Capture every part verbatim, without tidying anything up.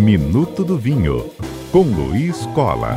Minuto do Vinho, com Luiz Cola.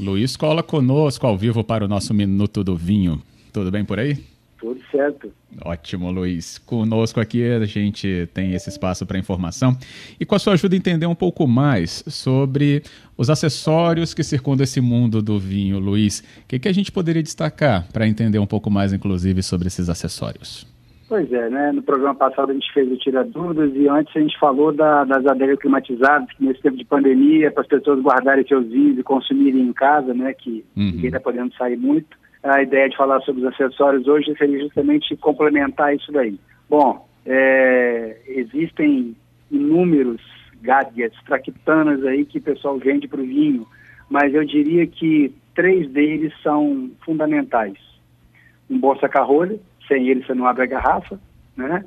Luiz Cola conosco ao vivo para o nosso Minuto do Vinho. Tudo bem por aí? Tudo certo. Ótimo, Luiz. Conosco aqui a gente tem esse espaço para informação e com a sua ajuda entender um pouco mais sobre os acessórios que circundam esse mundo do vinho. Luiz, o que, que a gente poderia destacar para entender um pouco mais, inclusive, sobre esses acessórios? Pois é, né? No programa passado a gente fez o Tira Dúvidas e antes a gente falou da, das adegas climatizadas, que nesse tempo de pandemia, para as pessoas guardarem seus vinhos e consumirem em casa, né? Que uhum. ninguém está podendo sair muito. A ideia de falar sobre os acessórios hoje seria justamente complementar isso daí. Bom, é, existem inúmeros gadgets, traquitanas aí que o pessoal vende para o vinho, mas eu diria que três deles são fundamentais. Um bom saca-rolha, sem ele você não abre a garrafa, né?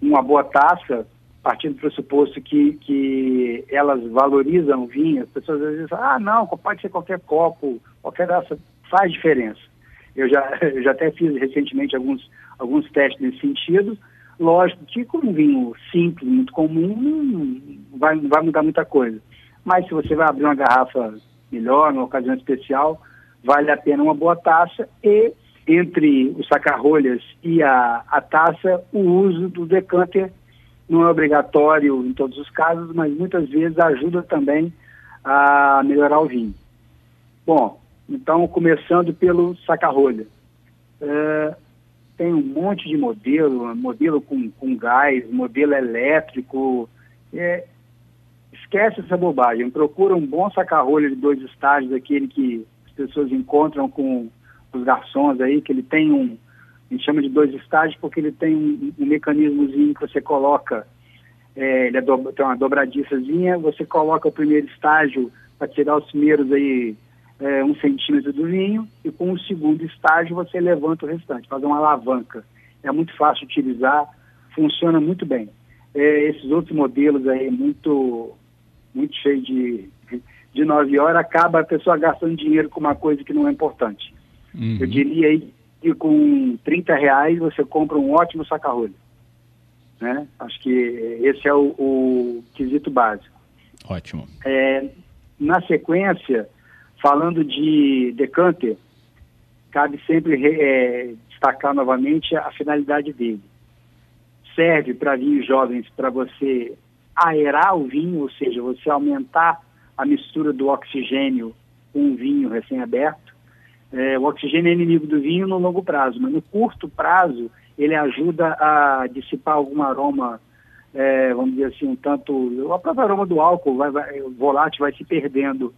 Uma boa taça, partindo do pressuposto que, que elas valorizam o vinho. As pessoas às vezes dizem, ah não, pode ser qualquer copo, qualquer taça, faz diferença. Eu já, eu já até fiz recentemente alguns, alguns testes nesse sentido. Lógico que com um vinho simples, muito comum, não vai, não vai mudar muita coisa. Mas se você vai abrir uma garrafa melhor, numa ocasião especial, vale a pena uma boa taça e, entre os saca-rolhas e a, a taça, o uso do decanter não é obrigatório em todos os casos, mas muitas vezes ajuda também a melhorar o vinho. Bom, então, começando pelo saca-rolha. É, tem um monte de modelo, modelo com, com gás, modelo elétrico. É, esquece essa bobagem. Procura um bom saca-rolha de dois estágios, aquele que as pessoas encontram com os garçons aí, que ele tem um... A gente chama de dois estágios porque ele tem um, um mecanismozinho que você coloca. É, ele é do, tem uma dobradiçazinha, você coloca o primeiro estágio para tirar os primeiros aí... É, um centímetro do vinho, e com o segundo estágio você levanta o restante, faz uma alavanca. É muito fácil utilizar, funciona muito bem. É, esses outros modelos aí, muito, muito cheio de, de nove horas, acaba a pessoa gastando dinheiro com uma coisa que não é importante. Uhum. Eu diria aí que com trinta reais você compra um ótimo saca-rolha, né? Acho que esse é o, o quesito básico. Ótimo. É, na sequência... Falando de decanter, cabe sempre é, destacar novamente a finalidade dele. Serve para vinhos jovens para você aerar o vinho, ou seja, você aumentar a mistura do oxigênio com o vinho recém-aberto. É, o oxigênio é inimigo do vinho no longo prazo, mas no curto prazo ele ajuda a dissipar algum aroma, é, vamos dizer assim, um tanto... O próprio aroma do álcool, vai, vai, o volátil vai se perdendo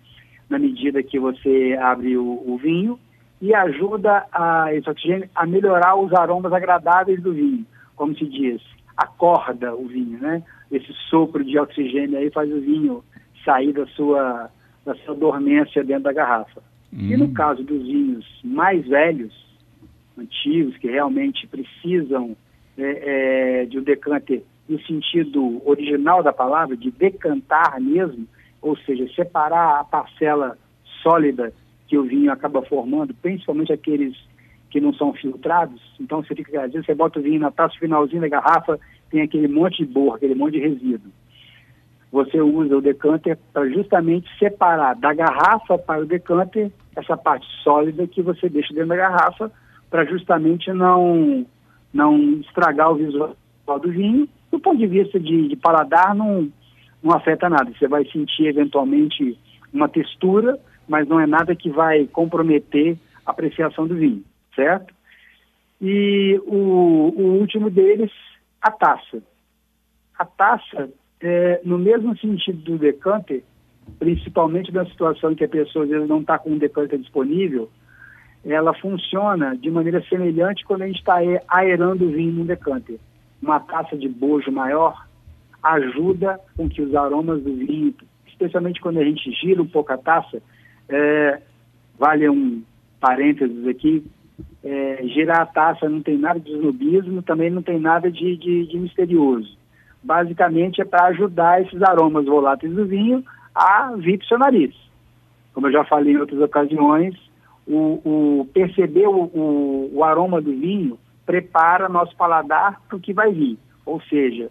na medida que você abre o, o vinho, e ajuda a, esse oxigênio a melhorar os aromas agradáveis do vinho, como se diz, acorda o vinho, né? Esse sopro de oxigênio aí faz o vinho sair da sua, da sua dormência dentro da garrafa. Hum. E no caso dos vinhos mais velhos, antigos, que realmente precisam é, é, de um decanter no sentido original da palavra, de decantar mesmo, ou seja, separar a parcela sólida que o vinho acaba formando, principalmente aqueles que não são filtrados. Então, você fica, às vezes você bota o vinho na taça, finalzinho da garrafa, tem aquele monte de borra, aquele monte de resíduo. Você usa o decanter para justamente separar da garrafa para o decanter essa parte sólida que você deixa dentro da garrafa, para justamente não, não estragar o visual do vinho. Do ponto de vista de, de paladar, não... não afeta nada. Você vai sentir, eventualmente, uma textura, mas não é nada que vai comprometer a apreciação do vinho, certo? E o, o último deles, a taça. A taça, é, no mesmo sentido do decanter, principalmente na situação em que a pessoa, às vezes, não está com um decanter disponível, ela funciona de maneira semelhante quando a gente está aerando o vinho num decanter. Uma taça de bojo maior ajuda com que os aromas do vinho, especialmente quando a gente gira um pouco a taça, é, vale um parênteses aqui, é, girar a taça não tem nada de snobismo, também não tem nada de, de, de misterioso. Basicamente é para ajudar esses aromas voláteis do vinho a vir para o seu nariz. Como eu já falei em outras ocasiões, o, o, perceber o, o, o aroma do vinho prepara nosso paladar para o que vai vir. Ou seja,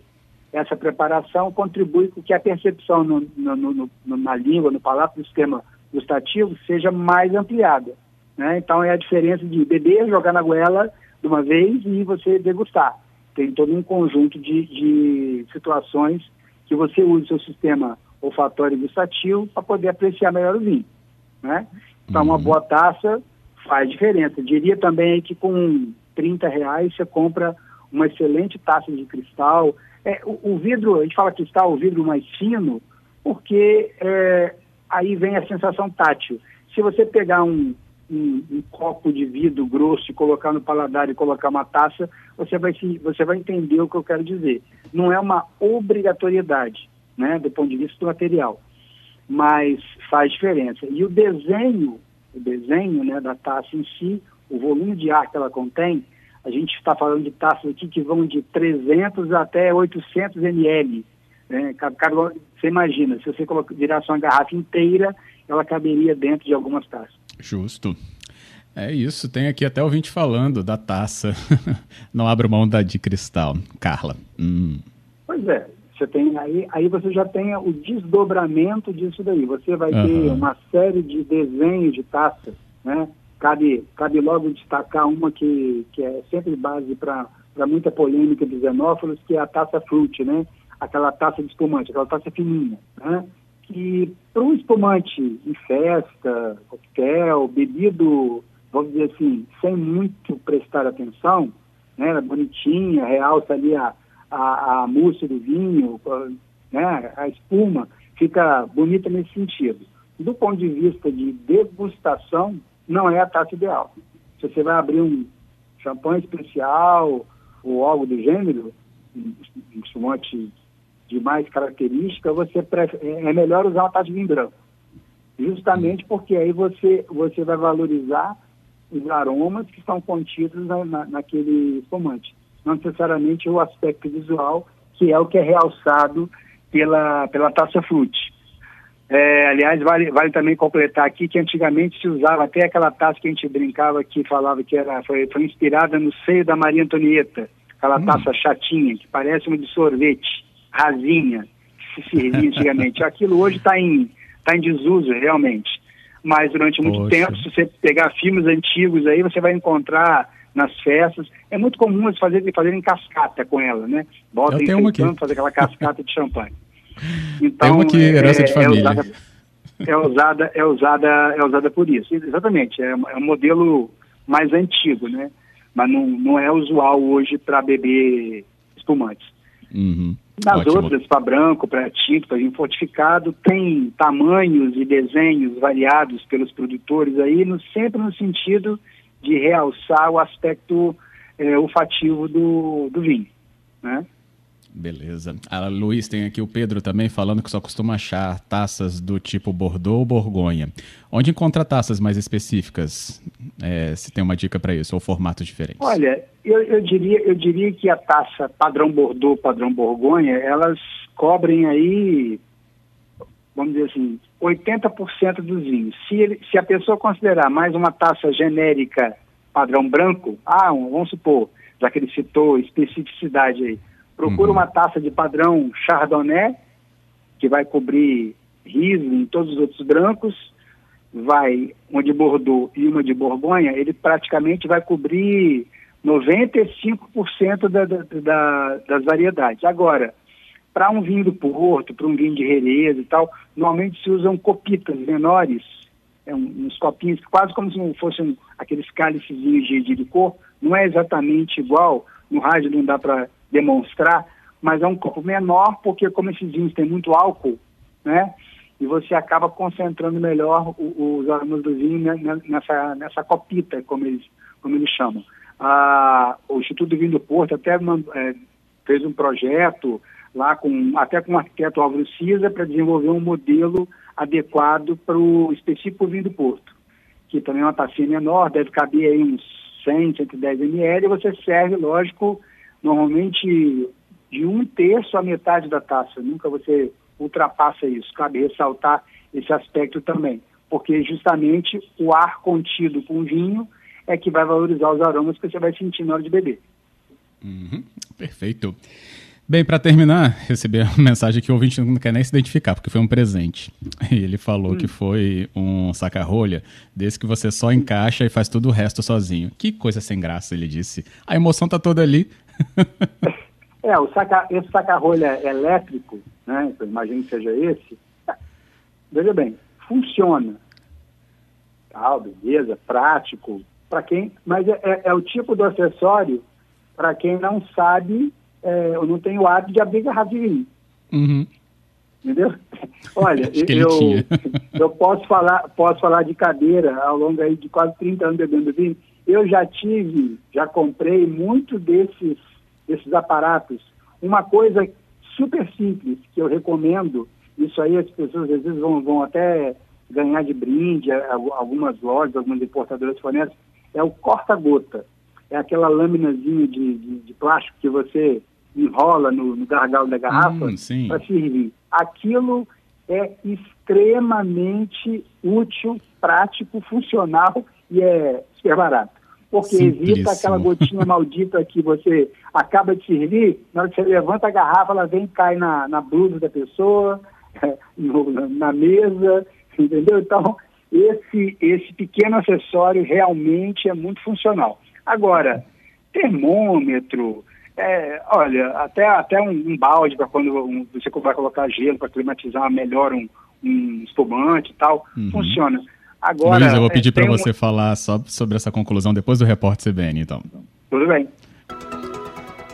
essa preparação contribui com que a percepção no, no, no, no, na língua, no palato, do sistema gustativo, seja mais ampliada, né? Então é a diferença de beber, jogar na goela de uma vez e você degustar. Tem todo um conjunto de, de situações que você usa o seu sistema olfatório e gustativo para poder apreciar melhor o vinho, né? Então, uhum. uma boa taça faz diferença. Diria também que com trinta reais você compra uma excelente taça de cristal. É, o, o vidro, a gente fala cristal, o vidro mais fino, porque é, aí vem a sensação tátil. Se você pegar um, um, um copo de vidro grosso e colocar no paladar e colocar uma taça, você vai, se, você vai entender o que eu quero dizer. Não é uma obrigatoriedade, né, do ponto de vista do material, mas faz diferença. E o desenho, o desenho, né, da taça em si, o volume de ar que ela contém, a gente está falando de taças aqui que vão de trezentos até oitocentos mililitros. Né? Você imagina, se você virasse uma garrafa inteira, ela caberia dentro de algumas taças. Justo. É isso, tem aqui até ouvinte falando da taça. Não abro mão da de cristal. Carla. Hum. Pois é, você tem aí, aí você já tem o desdobramento disso daí. Você vai uhum. ter uma série de desenhos de taças, né? Cabe, cabe logo destacar uma que, que é sempre base para muita polêmica dos enófilos, que é a taça fruit, né? Aquela taça de espumante, aquela taça fininha, né? Que para um espumante em festa, coquetel, bebido, vamos dizer assim, sem muito prestar atenção, né? Bonitinha, realça ali a, a, a mousse do vinho, né? A espuma, fica bonita nesse sentido. Do ponto de vista de degustação, não é a taça ideal. Se você vai abrir um champanhe especial ou algo do gênero, um espumante de mais característica, você pref... é melhor usar uma taça de vinho branco. Justamente porque aí você, você vai valorizar os aromas que estão contidos na, na, naquele espumante. Não necessariamente o aspecto visual, que é o que é realçado pela, pela taça frutti. É, aliás, vale, vale também completar aqui que antigamente se usava até aquela taça que a gente brincava, que falava que era, foi, foi inspirada no seio da Maria Antonieta, aquela hum. taça chatinha, que parece uma de sorvete, rasinha, que se servia antigamente. Aquilo hoje está em, tá em desuso, realmente. Mas durante muito Poxa. tempo, se você pegar filmes antigos aí, você vai encontrar nas festas. É muito comum eles fazerem, fazerem cascata com ela, né? Bota em feitão, fazer aquela cascata de champanhe. Então, é uma que herança é, de família. É usada, é, usada, é, usada, é usada por isso. Exatamente, é, é um modelo mais antigo, né? Mas não, não é usual hoje para beber espumantes. Uhum. Nas Ótimo. outras, para branco, para tinto, para vinho fortificado, tem tamanhos e desenhos variados pelos produtores aí, no, sempre no sentido de realçar o aspecto é, olfativo do, do vinho, né? Beleza. A Luiz, tem aqui o Pedro também falando que só costuma achar taças do tipo Bordeaux ou Borgonha. Onde encontra taças mais específicas? É, se tem uma dica para isso, ou formatos diferentes? Olha, eu, eu, diria, eu diria que a taça padrão Bordeaux, padrão Borgonha, elas cobrem aí, vamos dizer assim, oitenta por cento dos vinhos. Se, ele, se a pessoa considerar mais uma taça genérica padrão branco, ah, vamos supor, já que ele citou especificidade aí, procura uma taça de padrão Chardonnay, que vai cobrir Riesling e todos os outros brancos, vai uma de Bordeaux e uma de Borgonha, ele praticamente vai cobrir noventa e cinco por cento da, da, da, das variedades. Agora, para um vinho do Porto, para um vinho de Jerez e tal, normalmente se usam copitas menores, é um, uns copinhos, quase como se fossem aqueles cálicezinhos de, de licor, não é exatamente igual, no rádio não dá para demonstrar, mas é um copo menor, porque como esses vinhos têm muito álcool, né, e você acaba concentrando melhor o, os aromas do vinho nessa, nessa copita, como eles, como eles chamam. Ah, o Instituto do Vinho do Porto até uma, é, fez um projeto lá com, até com o arquiteto Álvaro Cisa, para desenvolver um modelo adequado para o específico vinho do Porto, que também é uma tacinha menor, deve caber aí uns cem, cento e dez mililitros, e você serve, lógico, normalmente de um terço à metade da taça, nunca você ultrapassa isso, cabe ressaltar esse aspecto também. porque justamente o ar contido com o vinho é que vai valorizar os aromas que você vai sentir na hora de beber. Uhum, perfeito. Bem, para terminar, recebi a mensagem que o ouvinte não quer nem se identificar, porque foi um presente. E ele falou hum. que foi um saca-rolha desse que você só encaixa e faz todo o resto sozinho. Que coisa sem graça, ele disse. A emoção tá toda ali. É, o saca, esse saca-rolha elétrico, né? Eu imagino que seja esse. Veja bem, funciona. Ah, beleza, prático. Pra quem, mas é, é, é o tipo do acessório para quem não sabe... É, eu não tenho o hábito de abrir garrafa de vinho. Uhum. Entendeu? Olha, eu, eu posso, falar, posso falar de cadeira ao longo aí de quase trinta anos bebendo vinho. Eu já tive, já comprei muito desses, desses aparatos. Uma coisa super simples que eu recomendo, isso aí as pessoas às vezes vão, vão até ganhar de brinde, algumas lojas, algumas importadoras fornecem, é o corta-gota. É aquela lâminazinha de, de, de plástico que você enrola no, no gargalo da garrafa hum, para servir. Aquilo é extremamente útil, prático, funcional e é super barato. Porque evita aquela gotinha maldita que você acaba de servir, na hora que você levanta a garrafa, ela vem e cai na, na blusa da pessoa, no, na mesa, entendeu? Então, esse, esse pequeno acessório realmente é muito funcional. Agora, termômetro, é, olha, até, até um, um balde para quando um, você vai colocar gelo para climatizar melhor um, um espumante e tal, uhum. funciona. Agora, Luiz, eu vou pedir é, para você um... falar só sobre essa conclusão depois do Repórter C B N, então. Tudo bem.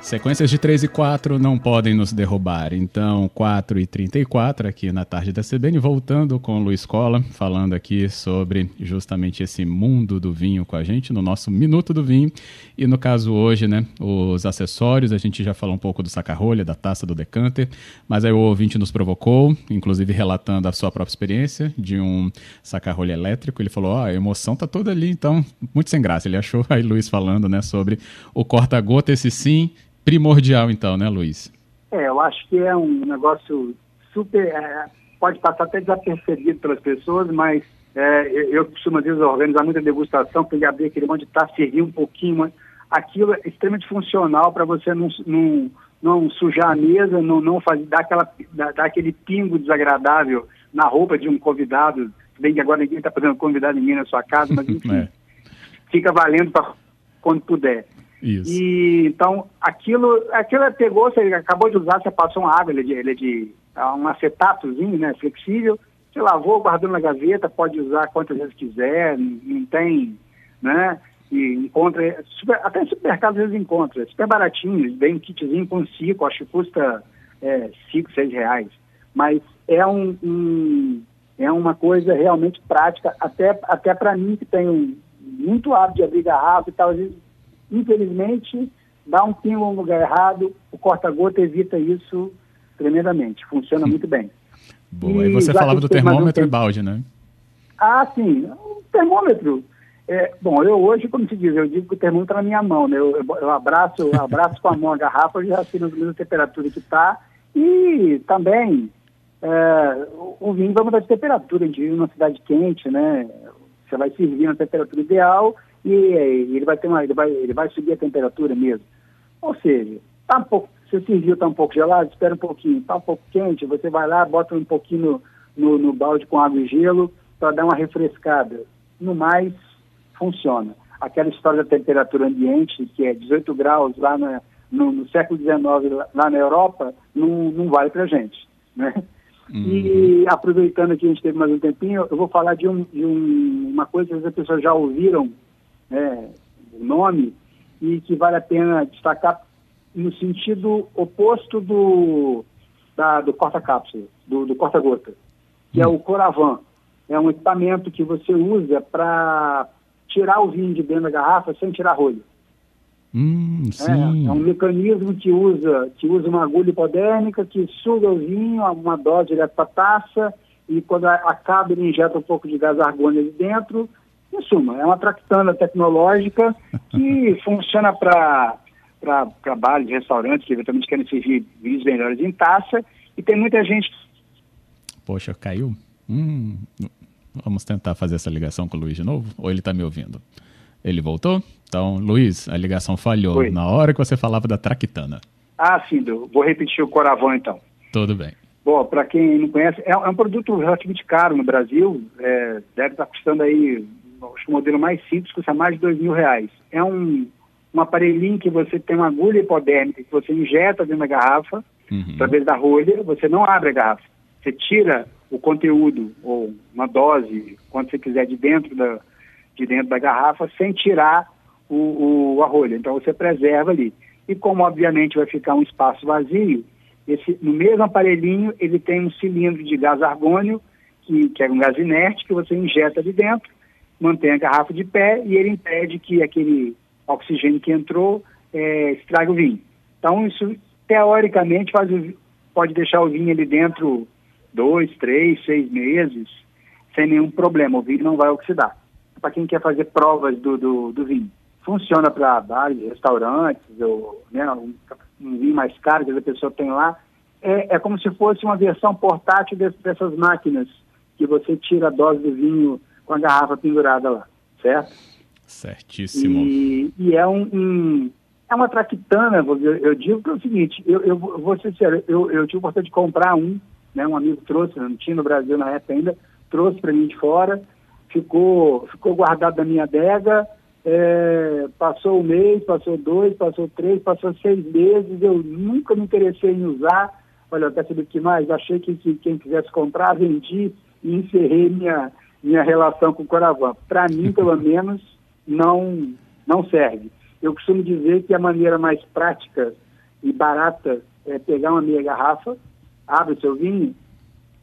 Sequências de três e quatro não podem nos derrubar. Então, quatro e trinta e quatro aqui na tarde da C B N, voltando com o Luiz Cola, falando aqui sobre justamente esse mundo do vinho com a gente, no nosso Minuto do Vinho. E no caso hoje, né, os acessórios, a gente já falou um pouco do saca-rolha, da taça, do decanter, mas aí o ouvinte nos provocou, inclusive relatando a sua própria experiência de um saca-rolha elétrico. Ele falou, ó, oh, a emoção tá toda ali, então, muito sem graça. Ele achou aí Luiz falando, né, sobre o corta-gota, esse sim, primordial, então, né, Luiz? É, eu acho que é um negócio super... É, pode passar até desapercebido pelas pessoas, mas é, eu, eu costumo, às vezes, organizar muita degustação, porque abrir aquele monte de taça, servir um pouquinho, mas aquilo é extremamente funcional para você não, não, não sujar a mesa, não, não fazer, dar, aquela, dar, dar aquele pingo desagradável na roupa de um convidado, bem que agora ninguém está podendo convidar ninguém na sua casa, mas enfim, é. Fica valendo para quando puder. Isso. E então, aquilo, aquilo pegou, você acabou de usar, você passou uma água, ele é de, ele é de um acetatozinho, né, flexível, você lavou, guardou na gaveta, pode usar quantas vezes quiser, não, não tem, né, e encontra, super, até no supermercado às vezes encontra, super baratinho, vem um kitzinho com cinco, acho que custa é, cinco, seis reais, mas é, um, um, é uma coisa realmente prática, até, até para mim que tenho muito hábito de abrir garrafa e tal, às vezes infelizmente, dá um pingo no lugar errado, o corta-gota evita isso tremendamente, funciona hum. muito bem. Boa, e, e você falava do termômetro e balde, né? Ah, sim, o termômetro, é, bom, eu hoje, como se diz, eu digo que o termômetro está na minha mão, né? eu, eu, abraço, eu abraço com a mão a garrafa, eu já sei mais ou menos a temperatura que está, e também, é, o vinho vai mudar de temperatura, a gente vive numa cidade quente, né? Você vai servir na temperatura ideal, e ele vai, ter uma, ele, vai, ele vai subir a temperatura mesmo. Ou seja, tá um pouco, se o serviu está um pouco gelado, espera um pouquinho. Está um pouco quente, você vai lá, bota um pouquinho no, no, no balde com água e gelo para dar uma refrescada. No mais, funciona. Aquela história da temperatura ambiente, que é dezoito graus lá na, no, no século dezenove, lá, lá na Europa, não, não vale para a gente, né? Uhum. E aproveitando que a gente teve mais um tempinho, eu vou falar de, um, de um, uma coisa que as pessoas já ouviram, É, o nome, e que vale a pena destacar no sentido oposto do, da, do corta-cápsula, do, do corta-gota, que hum. é o Coravon. É um equipamento que você usa para tirar o vinho de dentro da garrafa sem tirar rolho. Hum, é, é um mecanismo que usa, que usa uma agulha hipodérmica que suga o vinho, uma dose direto para a taça, e quando acaba ele injeta um pouco de gás argônio ali dentro. Em suma, é uma tractana tecnológica que funciona para bares, restaurantes que eventualmente querem servir vinhos melhores em taça, e tem muita gente... Poxa, caiu? Hum, Vamos tentar fazer essa ligação com o Luiz de novo, ou ele está me ouvindo? Ele voltou? Então, Luiz, a ligação falhou. Oi. Na hora que você falava da traquitana. Ah, sim, vou repetir o Coravon, então. Tudo bem. Bom, para quem não conhece, é um produto relativamente caro no Brasil, é, deve estar custando aí, acho que o modelo mais simples custa mais de dois mil reais. É um, um aparelhinho que você tem uma agulha hipodérmica que você injeta dentro da garrafa, uhum. através da rolha, você não abre a garrafa, você tira o conteúdo ou uma dose, quando você quiser, de dentro da, de dentro da garrafa, sem tirar o, o, a rolha. Então você preserva ali. E como obviamente vai ficar um espaço vazio, esse, no mesmo aparelhinho ele tem um cilindro de gás argônio, que, que é um gás inerte, que você injeta de dentro, mantém a garrafa de pé e ele impede que aquele oxigênio que entrou é, estrague o vinho. Então isso teoricamente faz o, pode deixar o vinho ali dentro dois, três, seis meses, sem nenhum problema, o vinho não vai oxidar. Para quem quer fazer provas do, do, do vinho, funciona para bares, restaurantes, ou, né, um, um vinho mais caro que a pessoa tem lá. É, é como se fosse uma versão portátil desse, dessas máquinas, que você tira a dose do vinho com a garrafa pendurada lá, certo? Certíssimo. E, e é um... um É uma traquitana, eu, eu digo que é o seguinte, eu, eu vou ser sincero, eu, eu tive a oportunidade de comprar um, né, um amigo trouxe, não tinha no Brasil na época ainda, trouxe para mim de fora, ficou, ficou guardado na minha adega, é, passou um mês, passou dois, passou três, passou seis meses, eu nunca me interessei em usar, olha, até saber o que mais, achei que, que quem quisesse comprar, vendi e encerrei minha, minha relação com o Coravon. Para mim, pelo menos, não, não serve. Eu costumo dizer que a maneira mais prática e barata é pegar uma meia garrafa, abre o seu vinho,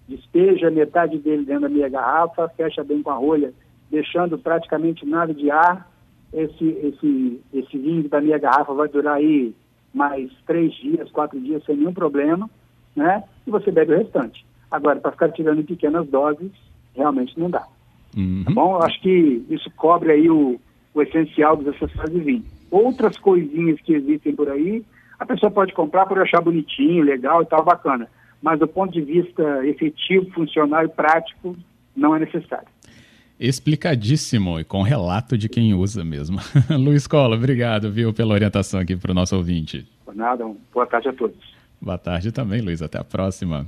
despeja metade dele dentro da meia garrafa, fecha bem com a rolha, deixando praticamente nada de ar. Esse, esse, esse vinho da meia garrafa vai durar aí mais três dias, quatro dias, sem nenhum problema, né? E você bebe o restante. Agora, para ficar tirando em pequenas doses, realmente não dá. Uhum. Tá bom? Eu acho que isso cobre aí o, o essencial dos acessórios de vinho. Outras coisinhas que existem por aí, a pessoa pode comprar por achar bonitinho, legal e tal, bacana. Mas do ponto de vista efetivo, funcional e prático, não é necessário. Explicadíssimo e com relato de quem usa mesmo. Luiz Cola, obrigado, viu, pela orientação aqui para o nosso ouvinte. Por nada, boa tarde a todos. Boa tarde também, Luiz. Até a próxima.